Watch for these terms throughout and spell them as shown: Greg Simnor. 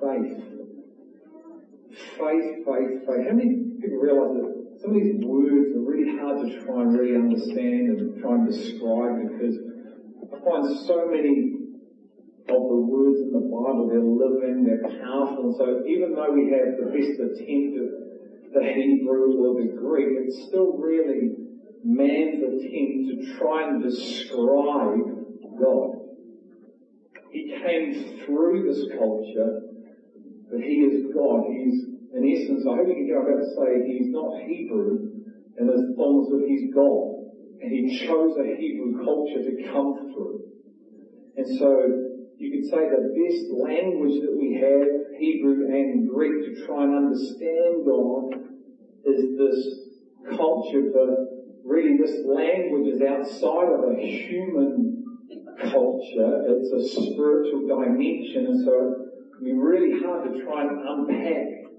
Faith. How many people realise that some of these words are really hard to try and really understand and try and describe, because I find so many of the words in the Bible, they're living, they're powerful, and so even though we have the best attempt of the Hebrew or the Greek, it's still really man's attempt to try and describe God. He came through this culture, but He is God. He's, in essence, I hope you can hear what I'm about to say, He's not Hebrew in His thoughts, but He's God. And He chose a Hebrew culture to come through. And so, you could say the best language that we have, Hebrew and Greek, to try and understand God is this culture, but really this language is outside of a human culture. It's a spiritual dimension, and so it would be really hard to try and unpack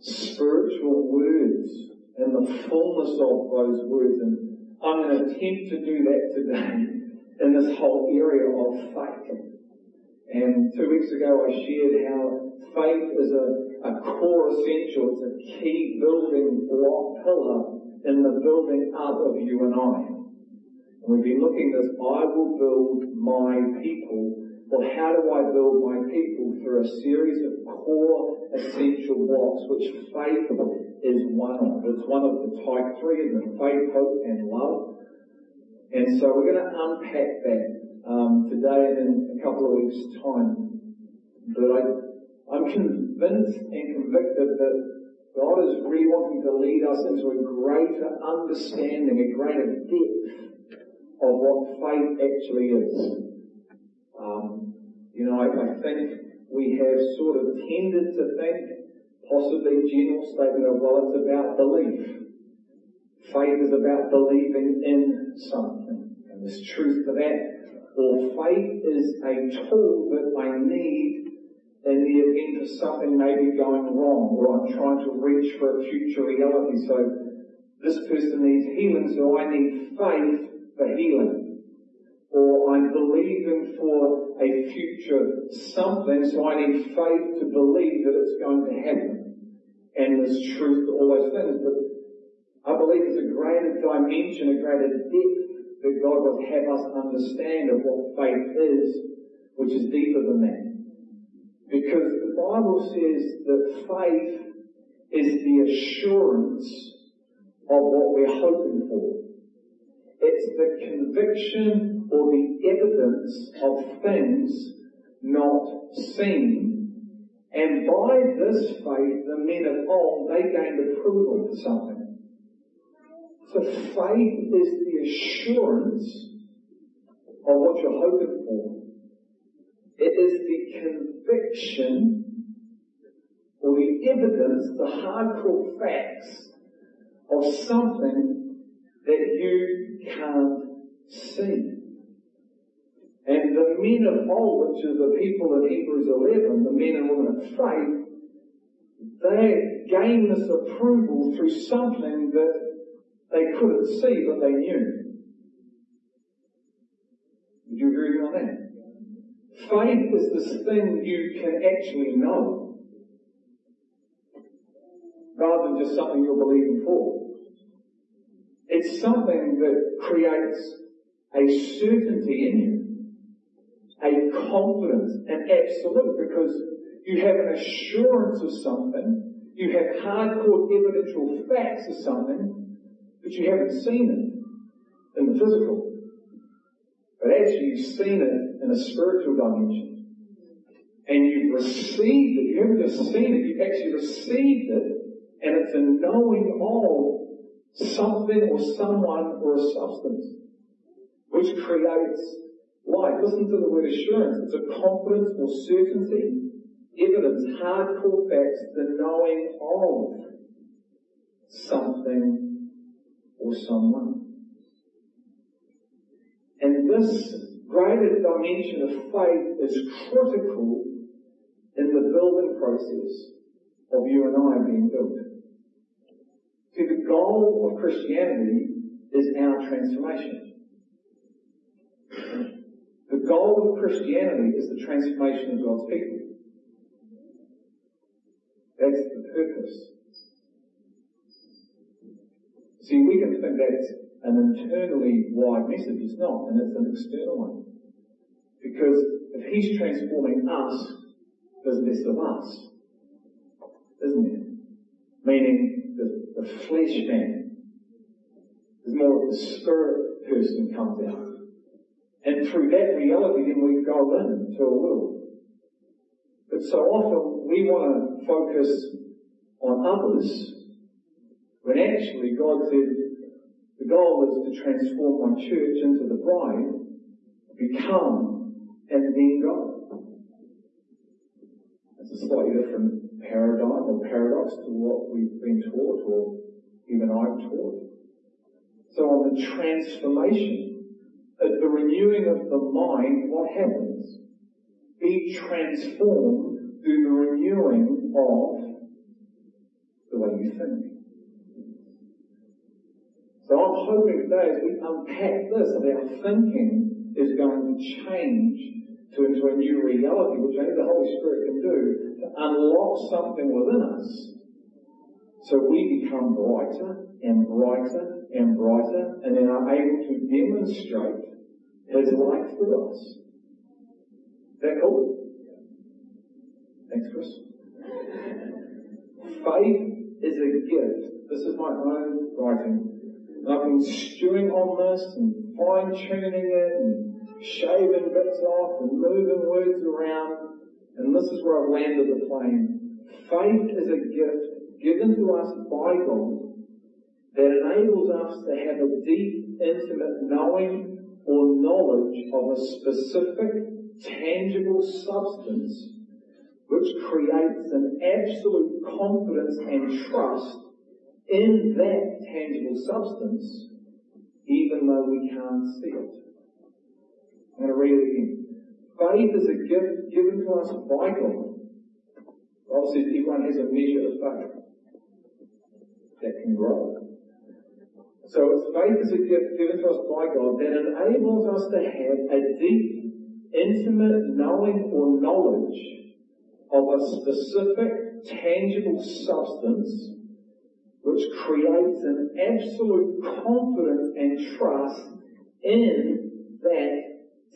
spiritual words and the fullness of those words. And I'm going to attempt to do that today, in this whole area of faith. And 2 weeks ago I shared how faith is a core essential, it's a key building block pillar in the building up of you and I. And we've been looking at this, I will build my people, or how do I build my people, through a series of core essential blocks, which faith is one of. It's one of the type three, and the faith, hope and love. And so we're going to unpack that today and in a couple of weeks' time. But I'm convinced and convicted that God is really wanting to lead us into a greater understanding, a greater depth of what faith actually is. I think we have sort of tended to think, possibly a general statement of, well, it's about belief. Faith is about believing in something, and there's truth to that. Or faith is a tool that I need in the event of something maybe going wrong, or I'm trying to reach for a future reality. So this person needs healing, so I need faith for healing. Or I'm believing for a future something, so I need faith to believe that it's going to happen. And there's truth to all those things. But I believe there's a greater dimension, a greater depth that God would have us understand of what faith is, which is deeper than that. Because the Bible says that faith is the assurance of what we're hoping for. It's the conviction or the evidence of things not seen. And by this faith, the men of old, they gained approval for something. So faith is the assurance of what you're hoping for. It is the conviction or the evidence, the hardcore facts of something that you can't see. And the men of old, which are the people in Hebrews 11, the men and women of faith, they gained this approval through something that they couldn't see, but they knew. Would you agree with me on that? Faith is this thing you can actually know, rather than just something you're believing for. It's something that creates a certainty in you, a confidence, an absolute, because you have an assurance of something, you have hardcore evidential facts of something, but you haven't seen it in the physical. But actually you've seen it in a spiritual dimension. And you've received it. You haven't just seen it. You've actually received it. And it's a knowing of something or someone or a substance, which creates life. Listen to the word assurance. It's a confidence or certainty, evidence, hardcore facts, the knowing of something or someone. And this greater dimension of faith is critical in the building process of you and I being built. See, the goal of Christianity is our transformation. The goal of Christianity is the transformation of God's people. That's the purpose. See, we can think that's an internally wide message. It's not, and it's an external one. Because if he's transforming us, there's less of us. Isn't it? Meaning the flesh man. There's more of the spirit person comes out. And through that reality, then we go into a world. But so often, we want to focus on others, when actually God said, the goal is to transform my church into the bride, become, and then go. It's a slightly different paradigm or paradox to what we've been taught, or even I'm taught. So on the transformation, at the renewing of the mind, what happens? Be transformed through the renewing of the way you think. So I'm hoping today, as we unpack this, that our thinking is going to change into a new reality, which only the Holy Spirit can do, to unlock something within us, so we become brighter and brighter and brighter, and then are able to demonstrate His life through us. Is that cool? Thanks, Chris. Faith is a gift. This is my own writing. And I've been stewing on this and fine-tuning it and shaving bits off and moving words around. And this is where I've landed the plane. Faith is a gift given to us by God, that enables us to have a deep, intimate knowing or knowledge of a specific, tangible substance which creates an absolute confidence and trust in that tangible substance, even though we can't see it. I'm going to read it again. Faith is a gift given to us by God. Obviously, everyone has a measure of faith that can grow. So it's faith is a gift given to us by God that enables us to have a deep, intimate knowing or knowledge of a specific, tangible substance which creates an absolute confidence and trust in that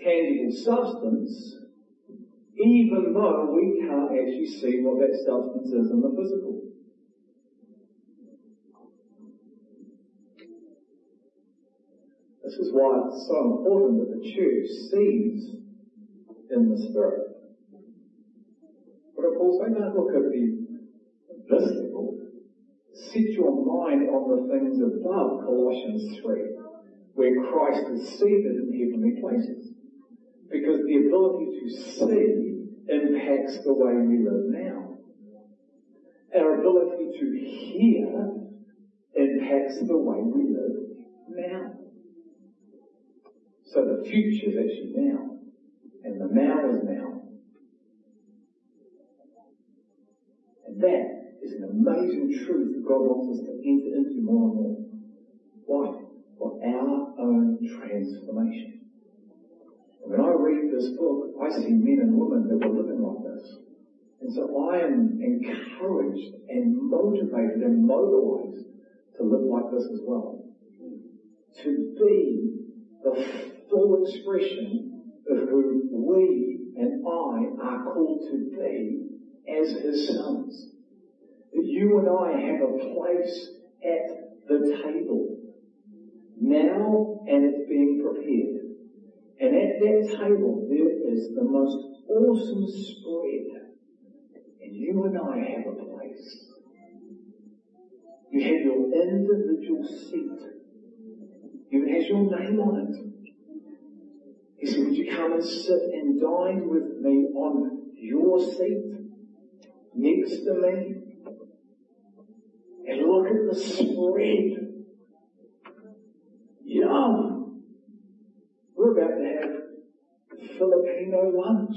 tangible substance, even though we can't actually see what that substance is in the physical. This is why it's so important that the church sees in the Spirit. But of course, they don't look at the visible. Set your mind on the things above, Colossians 3, where Christ is seated in heavenly places. Because the ability to see impacts the way we live now. Our ability to hear impacts the way we live now. So the future is actually now, and the now is now. And that is an amazing truth that God wants us to enter into more and more. Why? For our own transformation. And when I read this book, I see men and women that were living like this. And so I am encouraged and motivated and mobilized to live like this as well. To be the full expression of who we and I are called to be as His sons. That you and I have a place at the table now, and it's being prepared. And at that table there is the most awesome spread. And you and I have a place. You have your individual seat. Even has your name on it. He said, would you come and sit and dine with me on your seat, next to me, and look at the spread. Yum! We're about to have Filipino lunch.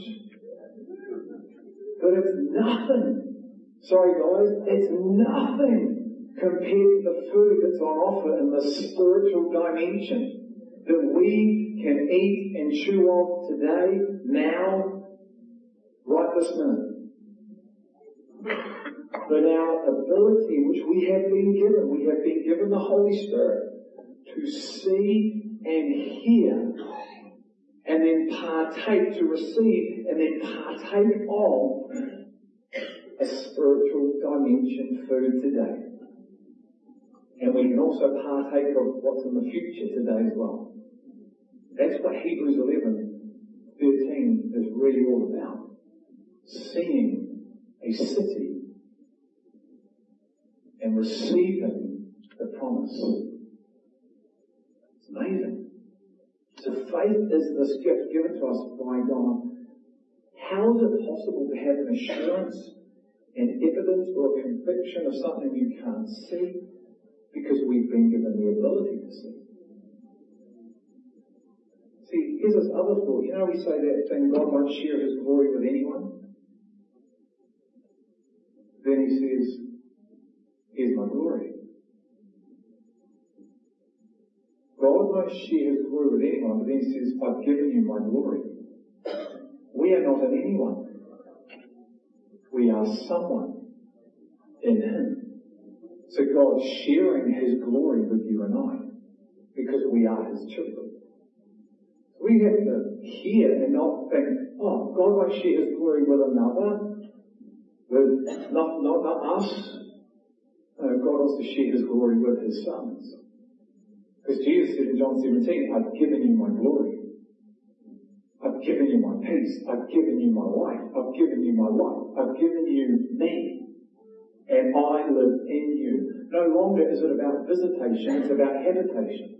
But it's nothing. Sorry guys, it's nothing compared to the food that's on offer in the spiritual dimension that we can eat and chew on today, now, right this minute. but our ability which we have been given. We have been given the Holy Spirit to see and hear and then partake, to receive and then partake of a spiritual dimension food today. And we can also partake of what's in the future today as well. That's what Hebrews 11:13 is really all about. Seeing a city and receiving the promise. It's amazing. So faith is this gift given to us by God. How is it possible to have an assurance and evidence or a conviction of something you can't see? Because we've been given the ability to see. See, here's this other thought. You know, we say that thing, God won't share his glory with anyone. Then he says, here's my glory. God won't share his glory with anyone, but then he says, I've given you my glory. We are not an anyone. We are someone in him. So God's sharing his glory with you and I, because we are his children. We have to hear and not think, oh, God won't share his glory with another, with not us. No, God wants to share his glory with his sons. Because Jesus said in John 17, I've given you my glory. I've given you my peace. I've given you my life. I've given you my life. I've given you me. And I live in you. No longer is it about visitation, it's about habitation.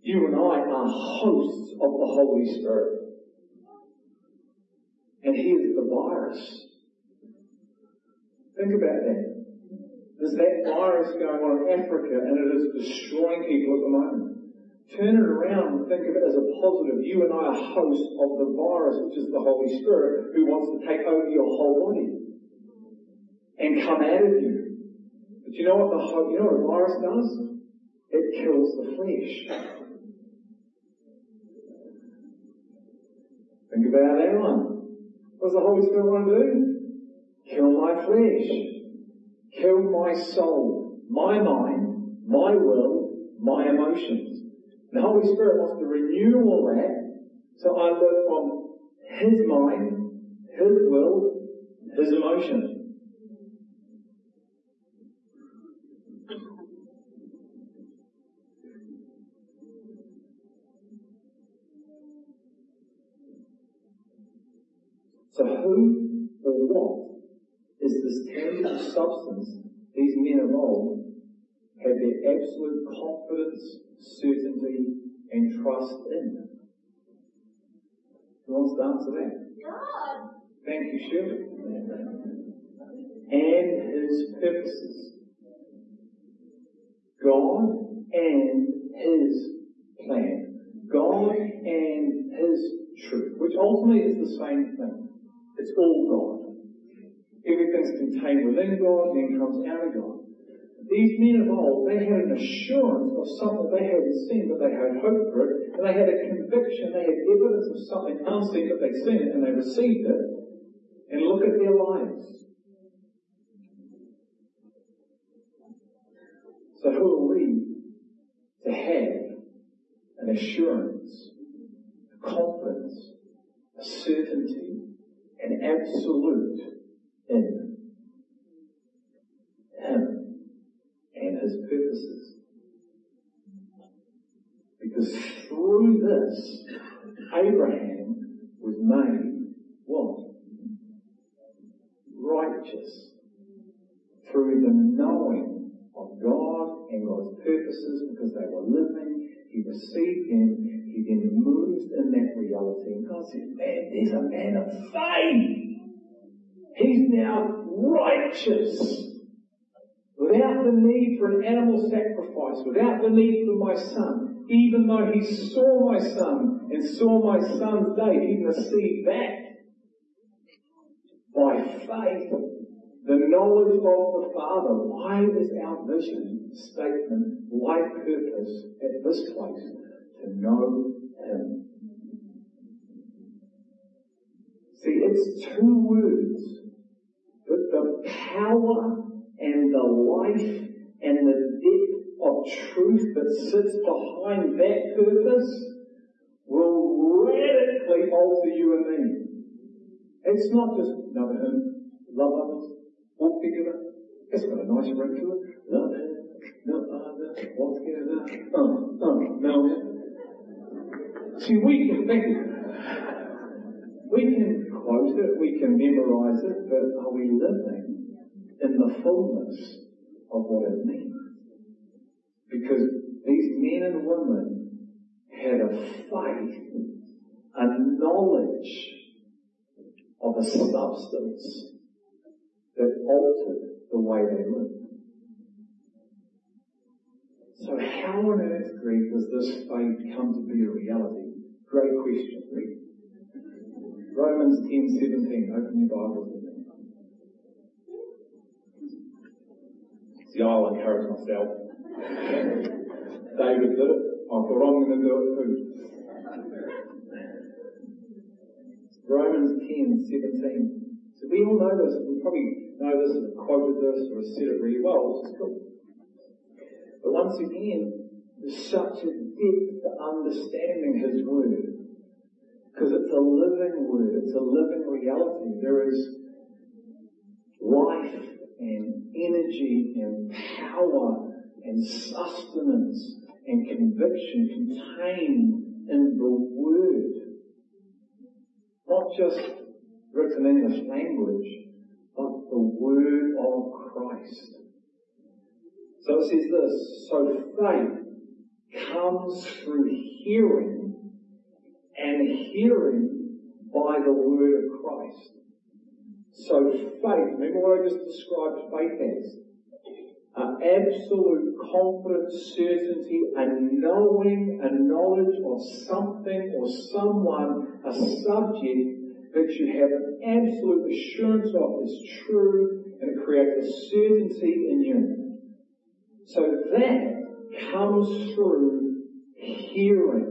You and I are hosts of the Holy Spirit. And he is the virus. Think about that. There's that virus going on in Africa and it is destroying people at the moment. Turn it around and think of it as a positive. You and I are hosts of the virus, which is the Holy Spirit, who wants to take over your whole body and come out of you. But you know what a virus does? It kills the flesh. Think about that one. What does the Holy Spirit want to do? Kill my flesh. Kill my soul, my mind, my will, my emotions. And the Holy Spirit wants to renew all that, so I live from his mind, his will, his emotions. So who or what is this tangible substance these men of old have their absolute confidence, certainty, and trust in? Who wants to answer that? God. Thank you, Shirley. And his purposes. God and his plan. God and his truth, which ultimately is the same thing. It's all God. Everything's contained within God and then comes out of God. These men of old, they had an assurance of something they hadn't seen, but they had hope for it, and they had a conviction, they had evidence of something unseen, but they'd seen it and they received it. And look at their lives. So who are we to have an assurance, a confidence, a certainty, an absolute in him and his purposes? Because through this, Abraham was made what? Righteous. Through the knowing of God and God's purposes, because they were living, he received them. He then moves in that reality, and God says, man, there's a man of faith. He's now righteous. Without the need for an animal sacrifice, without the need for my son, even though he saw my son and saw my son's day, he received that. By faith, the knowledge of the Father. Why is our vision, statement, life purpose at this place? To know him. See, it's two words, but the power and the life and the depth of truth that sits behind that purpose will radically alter you and me. It's not just love him, love others, walk together. It's got a nice ring to it. Love him, love others, walk together. Now him. See, we can think, we can quote it, we can memorize it, but are we living in the fullness of what it means? Because these men and women had a faith, a knowledge of a substance that altered the way they lived. So how on earth, Greg, does this faith come to be a reality? Great question, Greg. Romans 10:17, open your Bibles with me. See, I'll encourage myself. David did it. I'm wrong going to do it too. Romans 10:17. So we all know this. We probably know this and quoted this or said it really well, which is cool. But once again, there's such a depth to understanding his word. Because it's a living word. It's a living reality. There is life and energy and power and sustenance and conviction contained in the word. Not just written English language, but the word of Christ. So it says this, so faith comes through hearing, and hearing by the word of Christ. So faith, remember what I just described faith as? An absolute confident certainty, a knowing, a knowledge of something or someone, a subject that you have an absolute assurance of is true, and it creates a certainty in you. So that comes through hearing.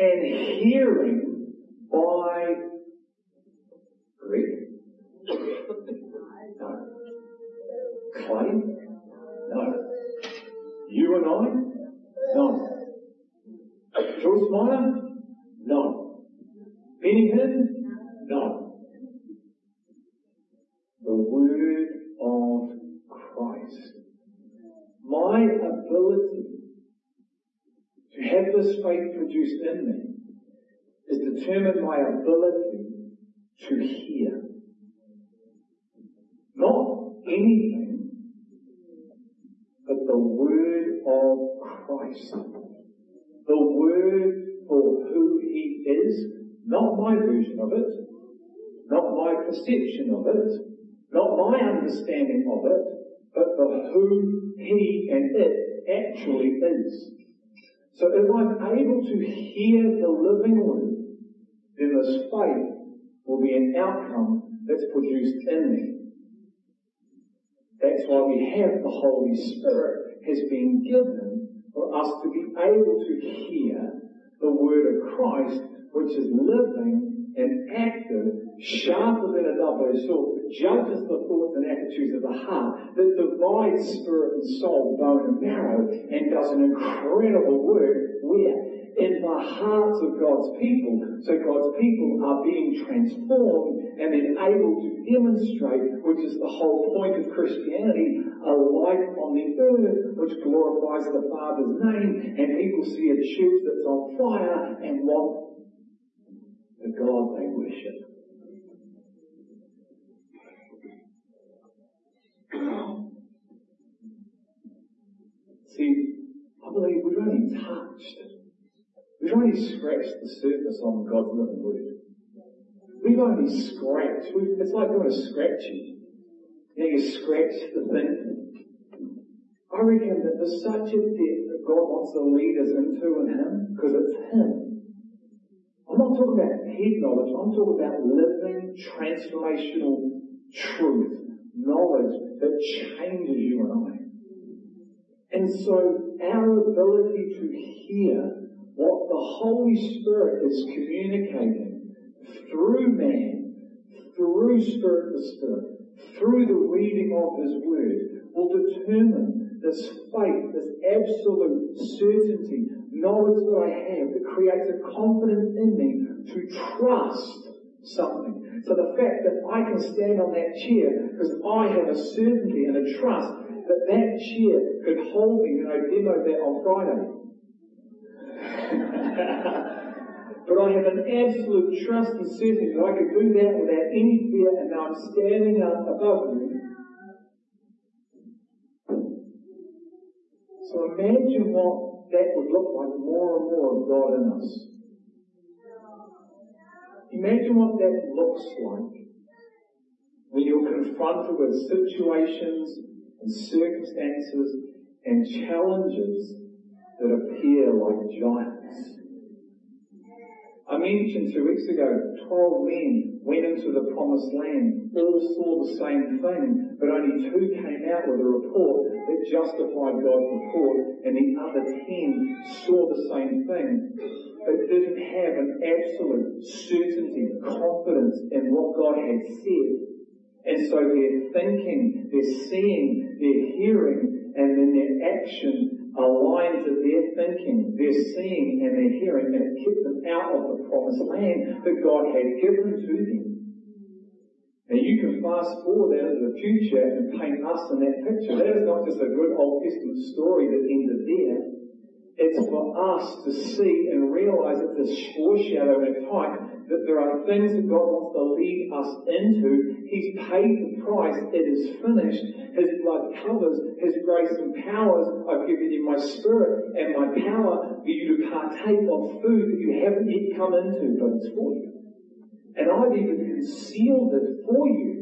And hearing by reading. No. Clay? No. You and I? No. Joyce Meyer? No. Benny Hinn? No. The word of Christ. My ability to have this faith produced in me is determined by my ability to hear. Not anything, but the word of Christ. The word for who he is, not my version of it, not my perception of it, not my understanding of it, but for who he and it actually is. So if I'm able to hear the living word, then this faith will be an outcome that's produced in me. That's why we have the Holy Spirit has been given for us to be able to hear the word of Christ, which is living and active, sharper than a double-edged sword, that judges the thoughts and attitudes of the heart, that divides spirit and soul, bone and marrow, and does an incredible work where in the hearts of God's people, so God's people are being transformed and then able to demonstrate, which is the whole point of Christianity, a life on the earth which glorifies the Father's name, and people see a church that's on fire and want the God they worship. See, I believe we've only touched, we've only scratched the surface on God's living word. We've only scratched. It's like doing a scratchy. You know, you scratch the thing. I reckon that there's such a depth that God wants to lead us into in him, because it's him. I'm not talking about head knowledge. I'm talking about living, transformational truth, knowledge that changes you and I. And so our ability to hear what the Holy Spirit is communicating through man, through through Spirit to Spirit, through the reading of His Word, will determine this faith, this absolute certainty, knowledge that I have, that creates a confidence in me to trust something. So the fact that I can stand on that chair because I have a certainty and a trust that that chair could hold me, and I demoed that on Friday. But I have an absolute trust and certainty that I could do that without any fear, and now I'm standing up above you. So imagine what that would look like more and more of God in us. Imagine what that looks like when you're confronted with situations and circumstances and challenges that appear like giants. I mentioned 2 weeks ago, 12 men went into the promised land, all saw the same thing, but only 2 came out with a report that justified God's report, and the other 10 saw the same thing, but didn't have an absolute certainty, confidence in what God had said. And so their thinking, their seeing, their hearing, and then their action aligned to their thinking, their seeing, and their hearing, and it kept them out of the promised land that God had given to them. Now you can fast forward that into the future and paint us in that picture. That is not just a good Old Testament story that ended there. It's for us to see and realize that this foreshadow and type, that there are things that God wants to lead us into. He's paid the price. It is finished. His blood covers. His grace empowers. I've given you my spirit and my power for you to partake of food that you haven't yet come into, but it's for you. And I've even concealed it for you.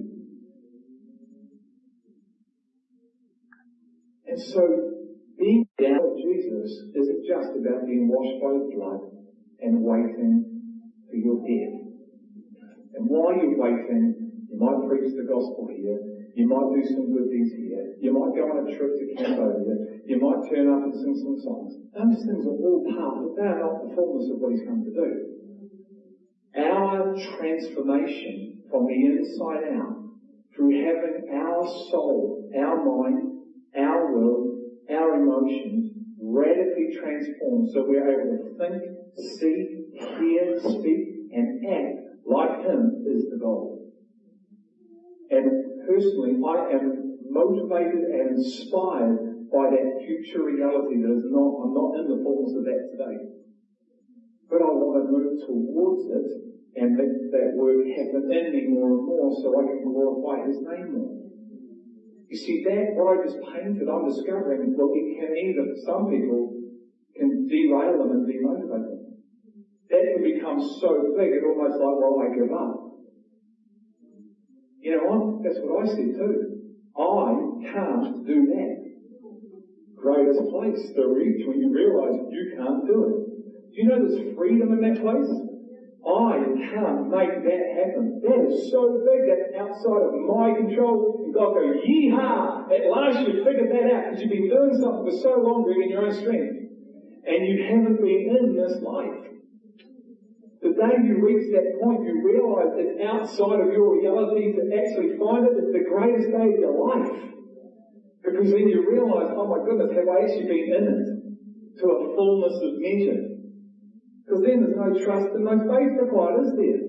And so being down with Jesus isn't just about being washed by His blood and waiting for your death. And while you're waiting, you might preach the gospel here, you might do some good things here, you might go on a trip to Cambodia, you might turn up and sing some songs. Those things are all part, but they are not the fullness of what He's come to do. Our transformation from the inside out, through having our soul, our mind, our will, our emotions radically transformed so we're able to think, see, hear, speak, and act like Him, is the goal. And personally, I am motivated and inspired by that future reality that is not, I'm not in the fullness of that today. But I want to move towards it and let that work happen in me more and more so I can glorify His name more. You see, that, what I just painted, I'm discovering, well, it can either, some people, can derail them and demotivate them. That can become so big, it's almost like, well, I give up. You know what? That's what I said too. I can't do that. Greatest place to reach when you realise you can't do it. Do you know there's freedom in that place? I can't make that happen. That is so big, that's outside of my control. And God goes, yee-haw! At last you figured that out because you've been doing something for so long in your own strength. And you haven't been in this life. The day you reach that point, you realise it's outside of your reality to actually find it. It's the greatest day of your life. Because then you realise, oh my goodness, have I actually been in it to a fullness of measure? Because then there's no trust and no faith required, is there?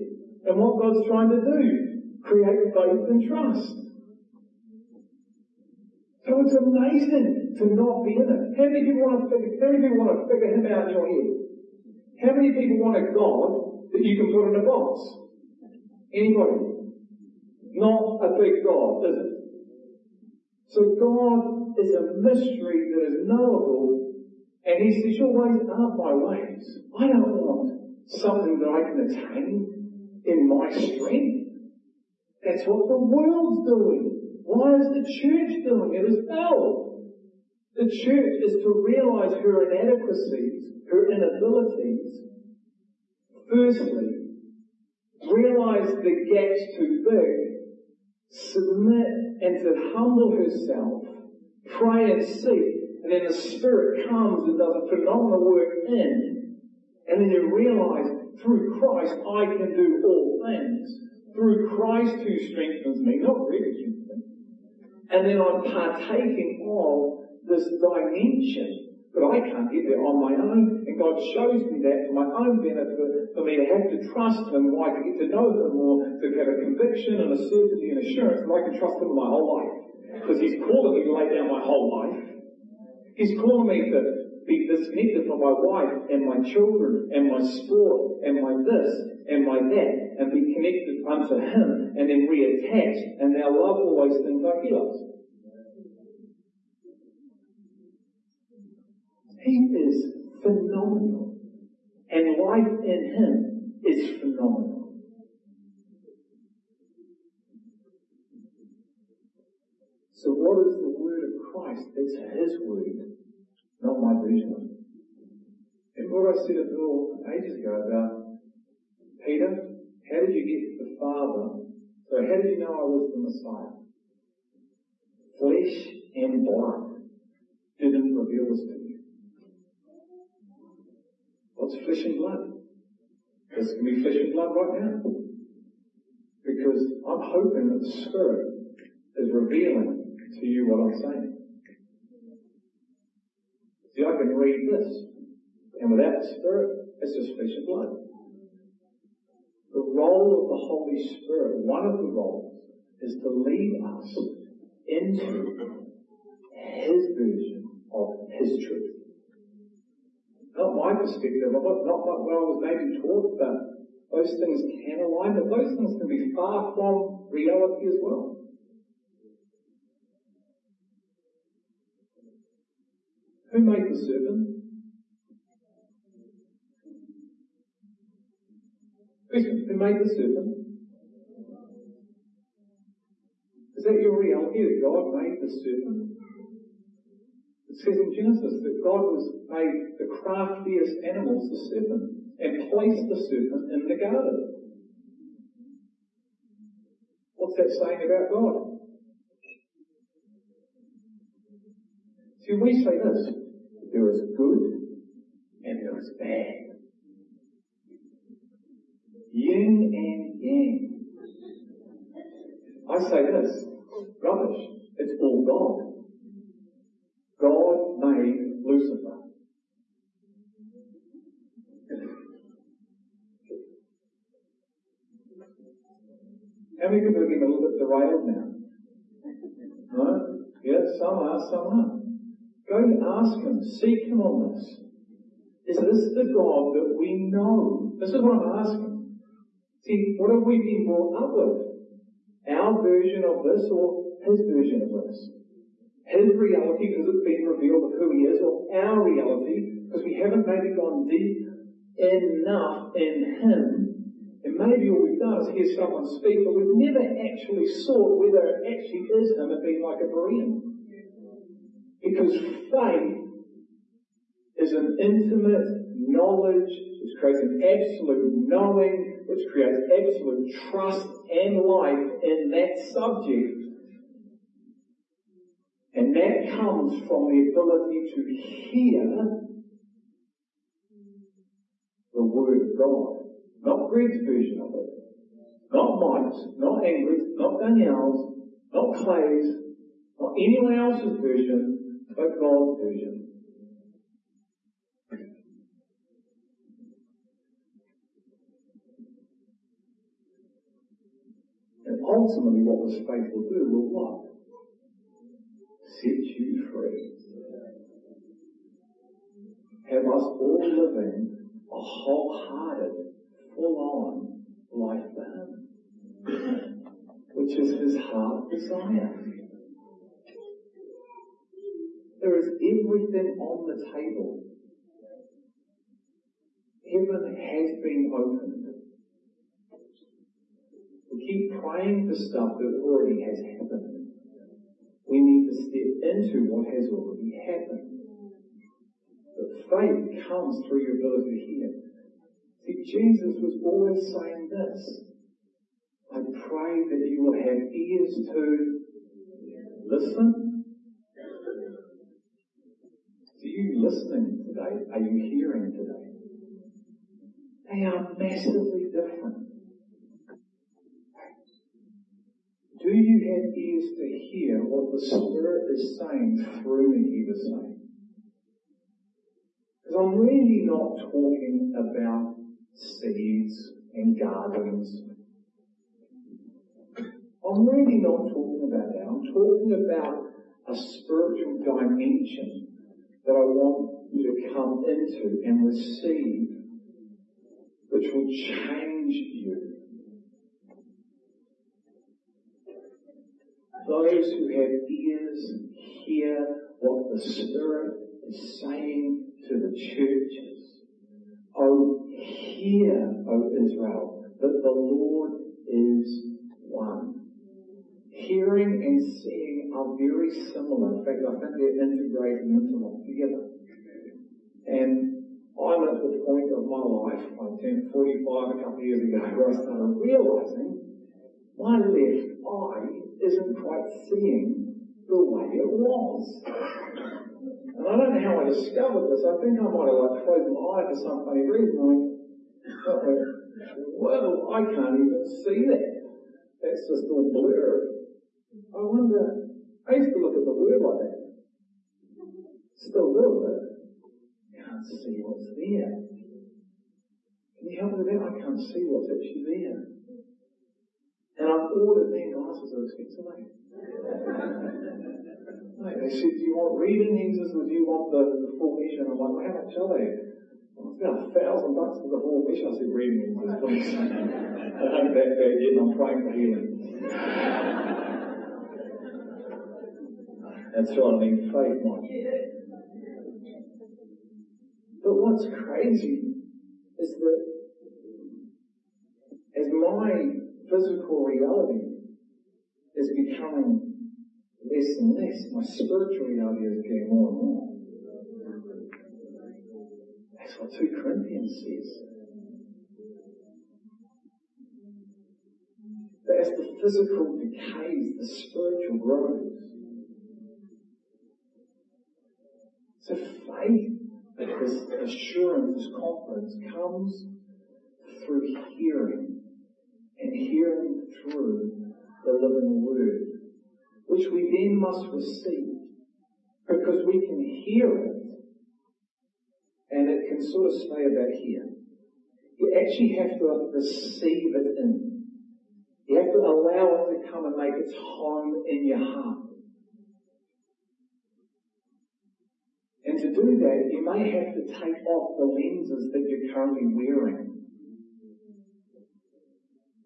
And what God's trying to do, create faith and trust. So it's amazing to not be in it. How many people want to figure Him out in your head? How many people want a God that you can put in a box? Anybody? Not a big God, is it? So God is a mystery that is knowable, and He says, your ways aren't my ways. I don't want something that I can attain in my strength. That's what the world's doing. Why is the church doing it as well? The church is to realise her inadequacies, her inabilities. Firstly, realize the gap's too big, submit and to humble herself, pray and seek, and then the Spirit comes and does a phenomenal work in, and then you realize through Christ I can do all things. through Christ who strengthens me, not ridiculing me, and then I'm partaking of this dimension, but I can't get there on my own, and God shows me that for my own benefit, for me to have to trust Him, or I can get to know Him more, to have a conviction and a certainty and assurance that I can trust Him my whole life, because He's calling me to lay down my whole life. He's calling me to be disconnected from my wife and my children and my sport and my this and my that, and be connected unto Him and then reattached, and now love all those things like He loves. He is phenomenal, and life in Him is phenomenal. So what is the word of Christ? It's His word, not my version. And what I said a little ages ago about Peter, how did you get the Father? So how did you know I was the Messiah? Flesh and blood didn't reveal this to you. What's flesh and blood? This can be flesh and blood right now. Because I'm hoping that the Spirit is revealing to you what I'm saying. See, I can read this, and without the Spirit, it's just flesh and blood. The role of the Holy Spirit, one of the roles, is to lead us into His version of His truth. Not my perspective, not what I was maybe taught, but those things can align, but those things can be far from reality as well. Who made the serpent? Who made the serpent? Is that your reality, that God made the serpent? It says in Genesis that God made the craftiest animals, the serpent, and placed the serpent in the garden. What's that saying about God? See, we say this, there is good and there is bad. Yin and yang. I say this, rubbish, it's all God. God made Lucifer. How many people are getting a little bit derailed now? No? Yeah, some are, some aren't. Go and ask Him, seek Him on this. Is this the God that we know? This is what I'm asking. See, what have we been brought up with? Our version of this or His version of this? His reality, because it's been revealed of who He is, or our reality, because we haven't maybe gone deep enough in Him. And maybe all we've done is hear someone speak, but we've never actually sought whether it actually is Him and being like a Berean. Because faith is an intimate knowledge which creates an absolute knowing, which creates absolute trust and life in that subject. And that comes from the ability to hear the Word of God. Not Greg's version of it. Not Mike's, not Angie's, not Danielle's, not Clay's, not anyone else's version, but God's version. And ultimately what this faith will do will what? Set you free. Have us all living a wholehearted, full-on life for Him, which is His heart desire. There is everything on the table. Heaven has been opened. We keep praying for stuff that already has happened. We need to step into what has already happened. But faith comes through your ability to hear. See, Jesus was always saying this, I pray that you will have ears to listen. Are you listening today? Are you hearing today? They are massively different. Do you have ears to hear what the Spirit is saying through me, he was saying? Because I'm really not talking about seeds and gardens. I'm really not talking about that. I'm talking about a spiritual dimension that I want you to come into and receive, which will change you. Those who have ears hear what the Spirit is saying to the churches. Oh, hear, O Israel, that the Lord is one. Hearing and seeing are very similar. In fact, I think they're integrated into one together. And I'm at the point of my life, I turned 45 a couple of years ago, where I started realising my left eye isn't quite seeing the way it was. And I don't know how I discovered this. I think I might have closed my eye for some funny reason. Well, I can't even see that. That's just all blurry. I wonder, I used to look at the word like that. Still will, but can't see what's there. Can you help me with that? I can't see what's actually there. And I've ordered their glasses those kids away. They said, do you want reading lenses or do you want the full vision? I'm like, well, how much are they? It's about $1,000 for the whole wish. I said, read me this book. I don't that bad yet, and I'm praying for healing. That's right, I mean, faith, Mike. But what's crazy is that as my physical reality is becoming less and less, my spiritual reality is getting more and more. That's what 2 Corinthians says. That as the physical decays, the spiritual grows. So faith, this assurance, this confidence comes through hearing, and hearing through the living word, which we then must receive, because we can hear it. And it can sort of stay about here. You actually have to receive it in. You have to allow it to come and make its home in your heart. And to do that, you may have to take off the lenses that you're currently wearing,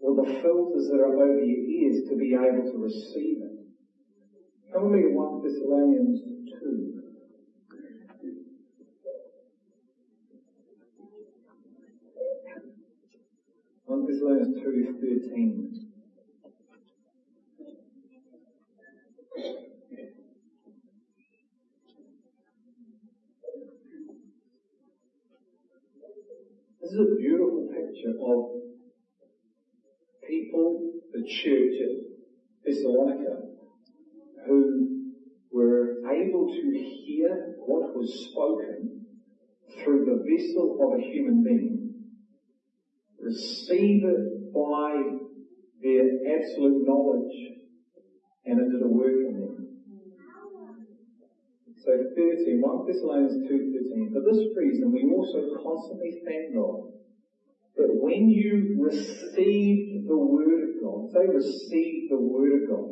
or the filters that are over your ears to be able to receive it. Come with me to 1 Thessalonians 2. Thessalonians 2:13. This is a beautiful picture of people, the church at Thessalonica, who were able to hear what was spoken through the vessel of a human being, receive it by their absolute knowledge, and it did a work in them. So 1 Thessalonians 2:13. For this reason we also constantly thank God that when you received the Word of God, say receive the Word of God.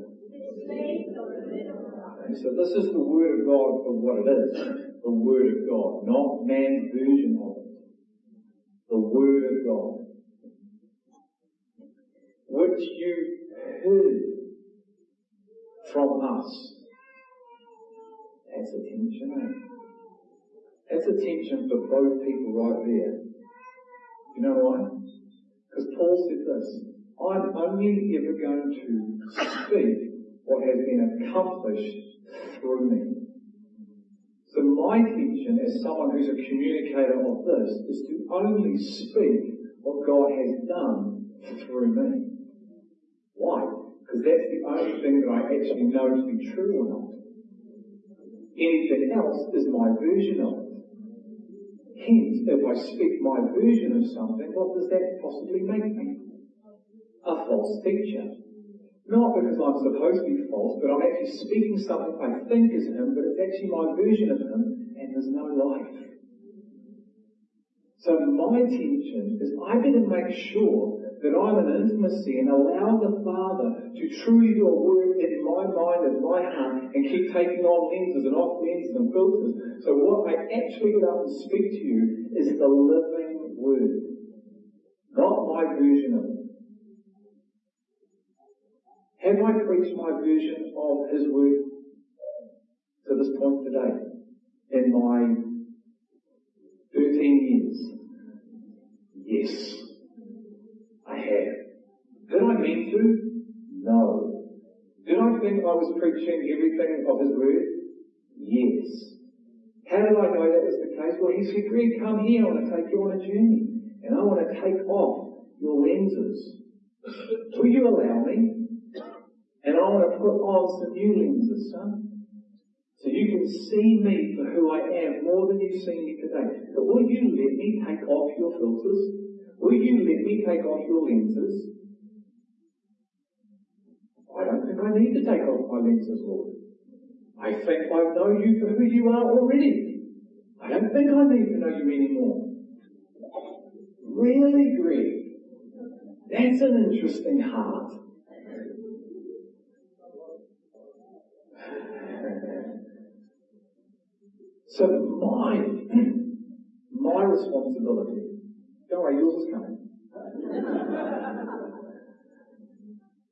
Receive the Word of God. Okay, so this is the Word of God for what it is, the Word of God, not man's version of it. The Word of God, which you heard from us. That's attention, eh? That's attention for both people right there. You know why? Because Paul said this, I'm only ever going to speak what has been accomplished through me. So my intention as someone who's a communicator of this is to only speak what God has done through me. Why? Because that's the only thing that I actually know to be true or not. Anything else is my version of it. Hence, if I speak my version of something, what does that possibly make me? A false teacher. Not because I'm supposed to be false, but I'm actually speaking something I think is him, but it's actually my version of him, and there's no life. So my intention is I better make sure that I'm in intimacy and allow the Father to truly do a work in my mind and my heart and keep taking on lenses and off lenses and filters. So what I actually get up and speak to you is the living Word, not my version of it. Have I preached my version of His Word to this point today in my 13 years? Yes, I have. Did I mean to? No. Did I think I was preaching everything of His Word? Yes. How did I know that was the case? Well, He said, Greg, come here, I want to take you on a journey, and I want to take off your lenses. Will you allow me? And I want to put on some new lenses, son. So you can see me for who I am more than you see me today. But will you let me take off your filters? Will you let me take off your lenses? I don't think I need to take off my lenses, Lord. I think I know you for who you are already. I don't think I need to know you anymore. Really, Greg? That's an interesting heart. So my responsibility, don't worry, yours is coming,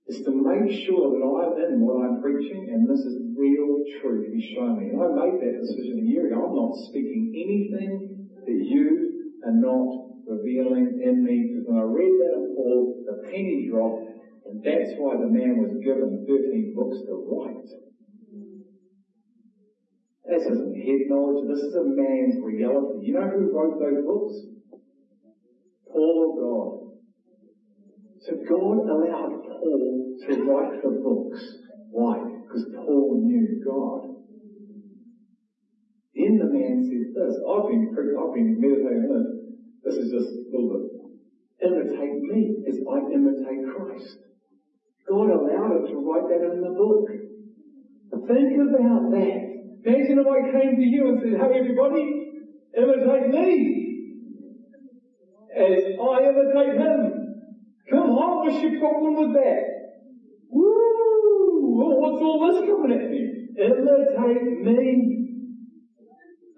is to make sure that I'm in what I'm preaching and this is real truth He's shown me. And I made that decision a year ago. I'm not speaking anything that you are not revealing in me, because when I read that in Paul, the penny dropped, and that's why the man was given 13 books to write. This isn't head knowledge, this is a man's reality. You know who wrote those books? Paul or God? So God allowed Paul to write the books. Why? Because Paul knew God. Then the man says this, I've been meditating on this. This is just a little bit. Imitate me as I imitate Christ. God allowed him to write that in the book. Think about that. Imagine if I came to you and said, hey everybody, imitate me as I imitate him. Come on, what's your problem with that? Woo! Well, what's all this coming at me? Imitate me.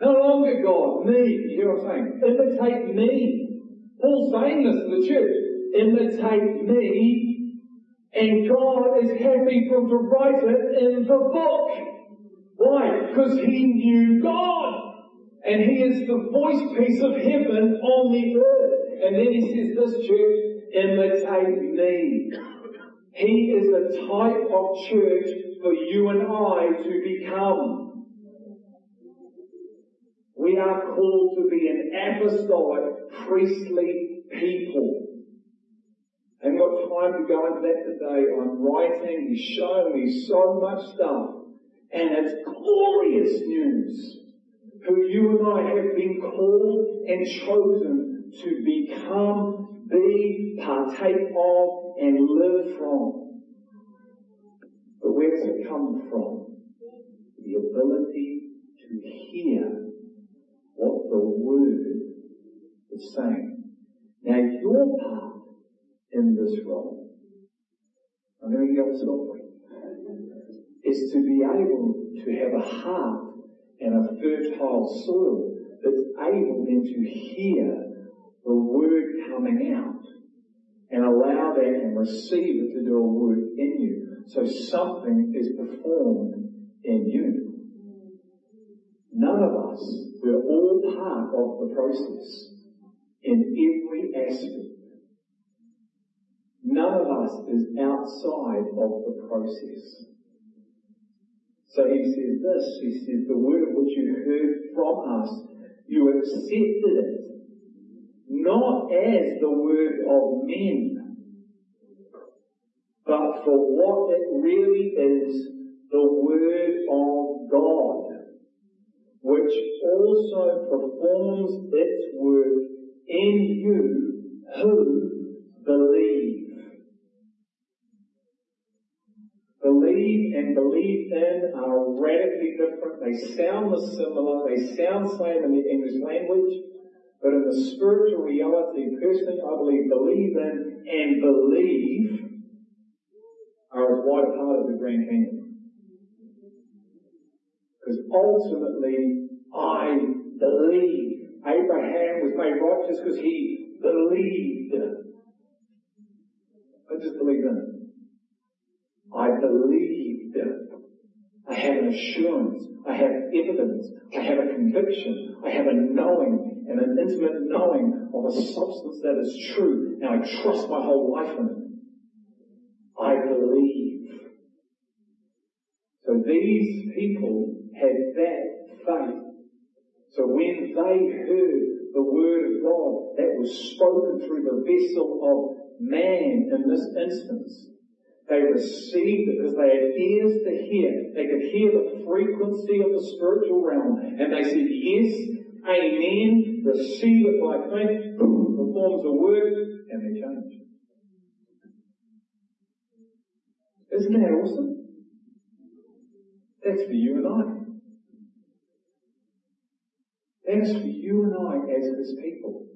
No longer God, me. You hear what I'm saying? Imitate me. Paul's saying this to the church. Imitate me, and God is happy for him to write it in the book. Why? Because he knew God. And he is the voice of heaven on the earth. And then he says this, church, imitate me. He is the type of church for you and I to become. We are called to be an apostolic, priestly people. I haven't got time to go into that today. I'm writing, he's shown me so much stuff. And it's glorious news who you and I have been called and chosen to become, be, partake of, and live from. But where does it come from? The ability to hear what the Word is saying. Now your part in this role, I'm going to go somewhere, is to be able to have a heart and a fertile soil that's able then to hear the Word coming out and allow that and receive it to do a work in you. So something is performed in you. None of us, we're all part of the process in every aspect. None of us is outside of the process. So he says this, he says, the word of which you heard from us, you accepted it, not as the word of men, but for what it really is, the Word of God, which also performs its work in you who believe. believe and believe in are radically different. They sound similar. They sound same in the English language. But in the spiritual reality, personally, I believe in and believe are as wide apart as the Grand Canyon. Because ultimately, I believe. Abraham was made righteous because he believed. I just believe in it. I believed. I have an assurance. I have evidence. I have a conviction. I have a knowing and an intimate knowing of a substance that is true. And I trust my whole life in it. I believe. So these people had that faith. So when they heard the word of God that was spoken through the vessel of man in this instance, they received it because they had ears to hear. They could hear the frequency of the spiritual realm. And they said, yes, amen, receive it by faith, boom, performs the word, and they change. Isn't that awesome? That's for you and I. That's for you and I as His people.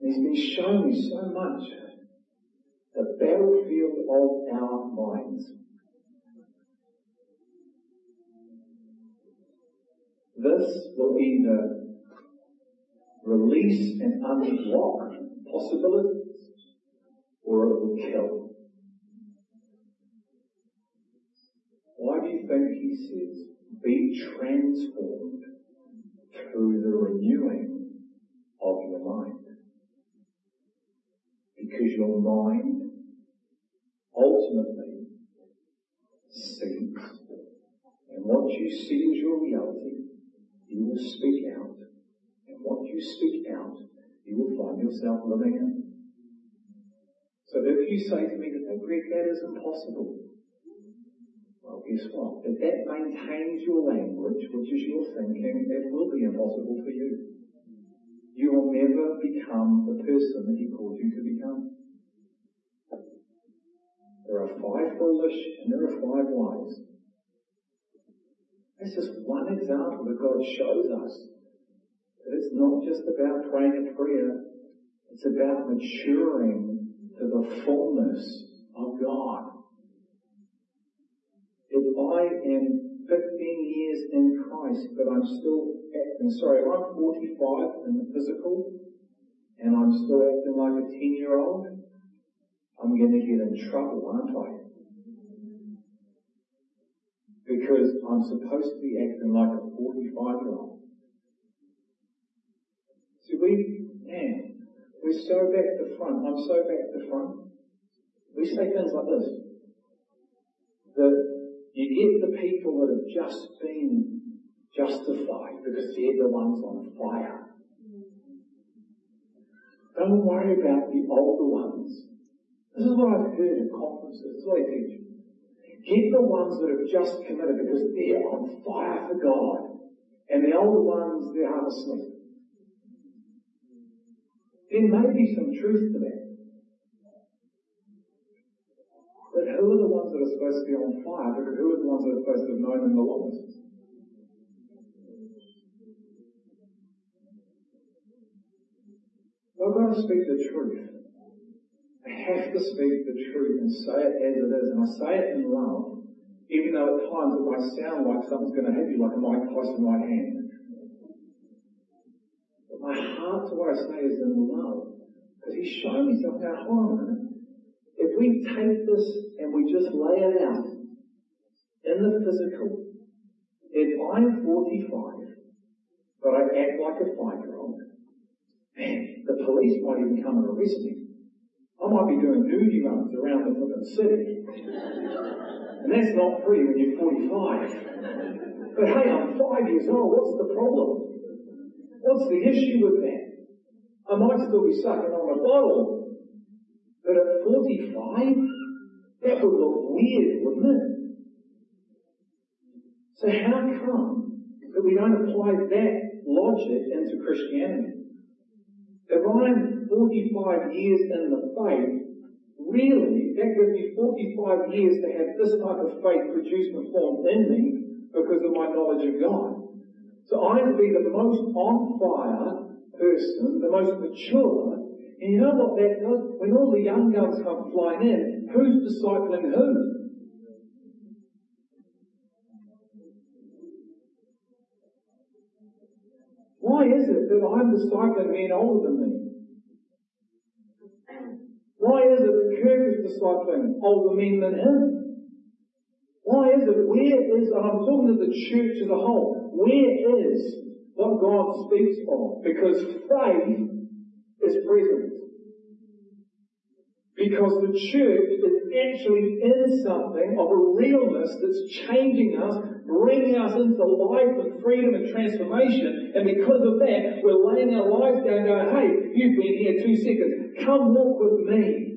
And He's been showing me so much. The battlefield of our minds. This will either release and unlock possibilities, or it will kill. Why do you think He says, be transformed through the renewing of your mind? Because your mind ultimately sees. And what you see is your reality. You will speak out. And what you speak out, you will find yourself living in. So if you say to me, no, Greg, that is impossible. Well, guess what? If that maintains your language, which is your thinking, it will be impossible for you. You will never become the person that He called you to become. There are 5 foolish and there are 5 wise. That's just one example that God shows us. That it's not just about praying a prayer. It's about maturing to the fullness of God. If I am 15 years in Christ, but I'm still acting, I'm 45 in the physical, and I'm still acting like a 10-year-old, I'm going to get in trouble, aren't I? Because I'm supposed to be acting like a 45-year-old. See, we're so back to front. I'm so back to front. We say things like this. That you get the people that have just been justified because they're the ones on fire. Don't worry about the older ones. This is what I've heard at conferences. This is what I teach. Get the ones that have just committed because they're on fire for God. And the older ones, they're half asleep. There may be some truth to that. But who are the ones that are supposed to be on fire? Because who are the ones that are supposed to have known them the longest? I've got to speak the truth. I have to speak the truth and say it as it is, and I say it in love, even though at times it might sound like something's going to hit you like a Mike Tyson right hand. But my heart to what I say is in love, because He's shown me something. If we take this and we just lay it out in the physical, if I'm 45, but I act like a 5-year-old, man, the police might even come and arrest me. I might be doing duty runs around the fucking city. And that's not free when you're 45. But hey, I'm 5 years old, what's the problem? What's the issue with that? I might still be sucking on a bottle. But at 45, that would look weird, wouldn't it? So how come that we don't apply that logic into Christianity? If I'm 45 years in the faith, really, that gives me 45 years to have this type of faith produced and formed in me because of my knowledge of God. So I would be the most on-fire person, the most mature. And you know what that does? When all the young guns come flying in, who's discipling who? Why is it that I'm discipling men older than me? Why is it that Kirk is discipling older men than him? Why is it, and I'm talking to the church as a whole, where is what God speaks of? Because faith is present. Because the church is actually in something of a realness that's changing us, bringing us into life and freedom and transformation, and because of that, we're laying our lives down going, hey, you've been here 2 seconds, come walk with me,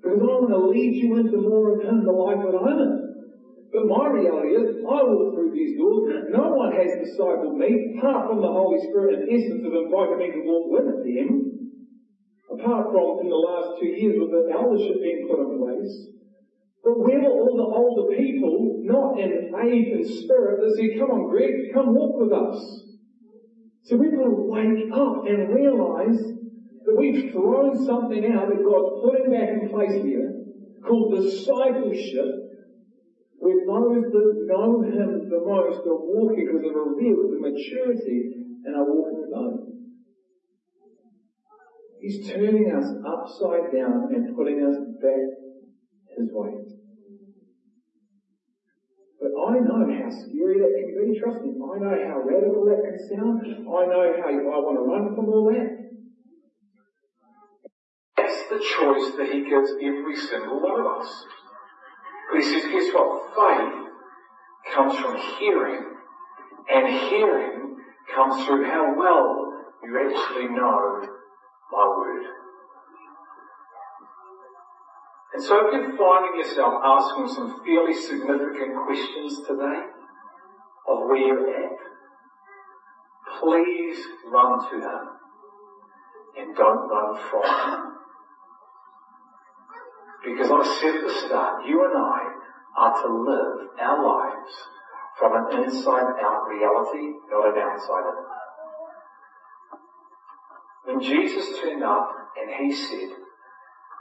because I want to lead you into more of Him, the life that I'm in. But my reality is, I walk through these doors, no one has discipled me, apart from the Holy Spirit in essence of inviting me to walk with them, apart from in the last 2 years with the eldership being put in place. But where were all the older people, not in age and spirit, that said, come on Greg, come walk with us? So we've got to wake up and realise that we've thrown something out that God's putting back in place here, called discipleship, where those that know Him the most are walking because of a real maturity and are walking alone. He's turning us upside down and putting us back His way. But I know how scary that can be, trust me. I know how radical that can sound. I know how I want to run from all that. That's the choice that He gives every single one of us. But He says, guess what? Faith comes from hearing, and hearing comes through how well you actually know my word. And so if you're finding yourself asking some fairly significant questions today of where you're at, please run to Him and don't run from Him. Because I said at the start, you and I are to live our lives from an inside-out reality, not an outside-in. When Jesus turned up and He said,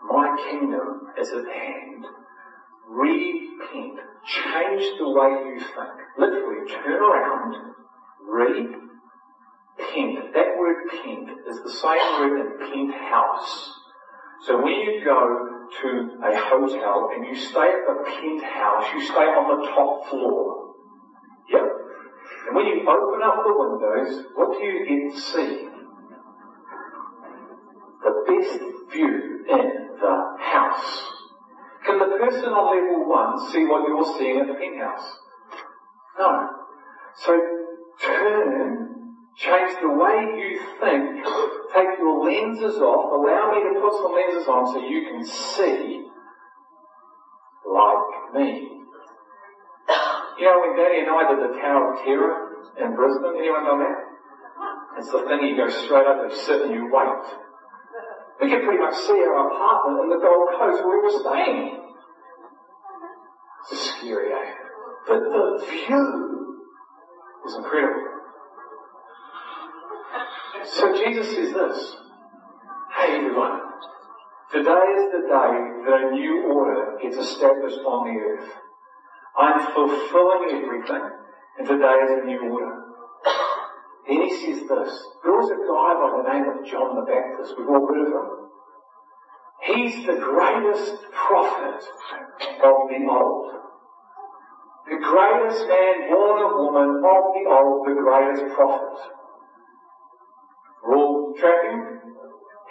my kingdom is at hand. Repent. Change the way you think. Literally, turn around. Repent. That word pent is the same word in penthouse. So when you go to a hotel and you stay at the penthouse, you stay on the top floor. Yep. And when you open up the windows, what do you get to see? The best view in the house. Can the person on level 1 see what you're seeing at the penthouse? No. So turn, change the way you think, take your lenses off, allow me to put some lenses on so you can see like me. You know, when Daddy and I did the Tower of Terror in Brisbane, anyone know that? It's the thing you go straight up and sit and you wait. We could pretty much see our apartment in the Gold Coast where we were staying. It's scary, eh? But the view was incredible. So Jesus says this, hey everyone, today is the day that a new order gets established on the earth. I'm fulfilling everything, and today is a new order. Then He says this, there was a guy by the name of John the Baptist, we've all heard of him. He's the greatest prophet of the old. The greatest man born of woman of the old, the greatest prophet. We're all tracking.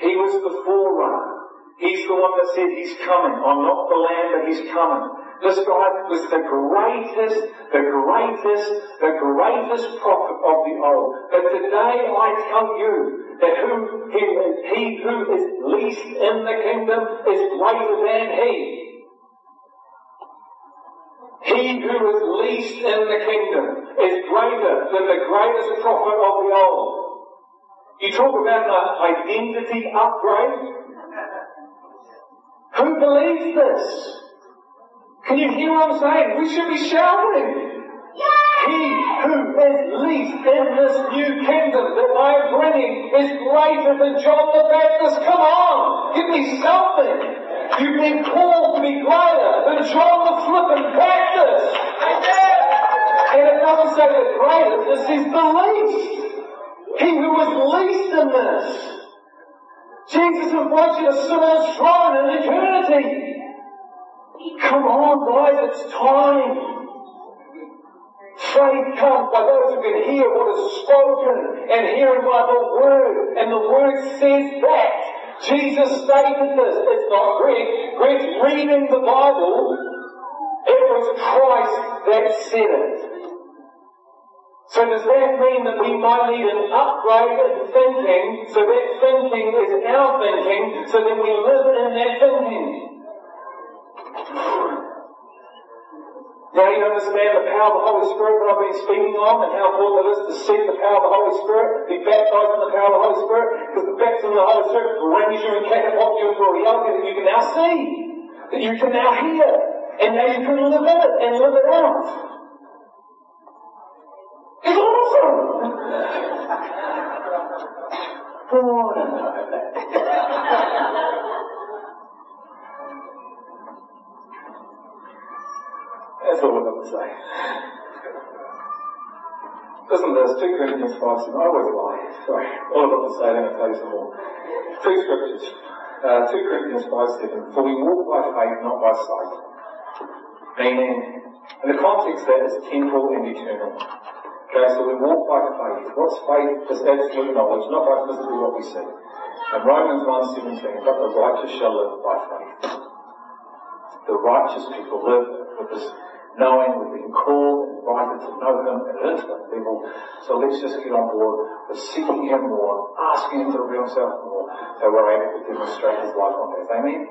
He was the forerunner. He's the one that said He's coming. I'm not the lamb, but He's coming. This guy was the greatest prophet of the old. But today I tell you that he who is least in the kingdom is greater than he. He who is least in the kingdom is greater than the greatest prophet of the old. You talk about an identity upgrade. Who believes this? Can you hear what I'm saying? We should be shouting. Yes! He who is least in this new kingdom that I am bringing is greater than John the Baptist. Come on, give me something. You've been called to be greater than John the flippin' Baptist. Amen. And it doesn't say the greatest, it says the least. He who is least in this. Jesus invites you to sit on his throne in eternity. Come on, guys, it's time. Faith comes by those who can hear what is spoken and hearing by the Word. And the Word says that. Jesus stated this. It's not Greg. Greg's reading the Bible. It was Christ that said it. So does that mean that we might need an upgrade in thinking, so that thinking is our thinking, so that we live in that thinking? Now you understand the power of the Holy Spirit that I've been speaking of, and how important it is to see the power of the Holy Spirit, be baptized in the power of the Holy Spirit, because the baptism of the Holy Spirit brings you and catapults you into a reality that you can now see, that you can now hear, and now you can live in it and live it out. It's awesome! That's all I've got to say. Listen to this, 2 Corinthians 5, I always lie. Sorry, all I've got to say, I don't place them all. Two scriptures. 2 Corinthians 5:7. For we walk by faith, not by sight. Meaning, in the context that is temporal and eternal. Okay, so we walk by faith. What's faith? Just absolute knowledge, not by physically what we see. In Romans 1:17, but the righteous shall live by faith. The righteous people live with this knowing, we've been called and invited to know Him at an intimate level. So let's just get on board with seeking Him more, asking Him to reveal Himself more, so we're able to demonstrate His life on earth. Amen?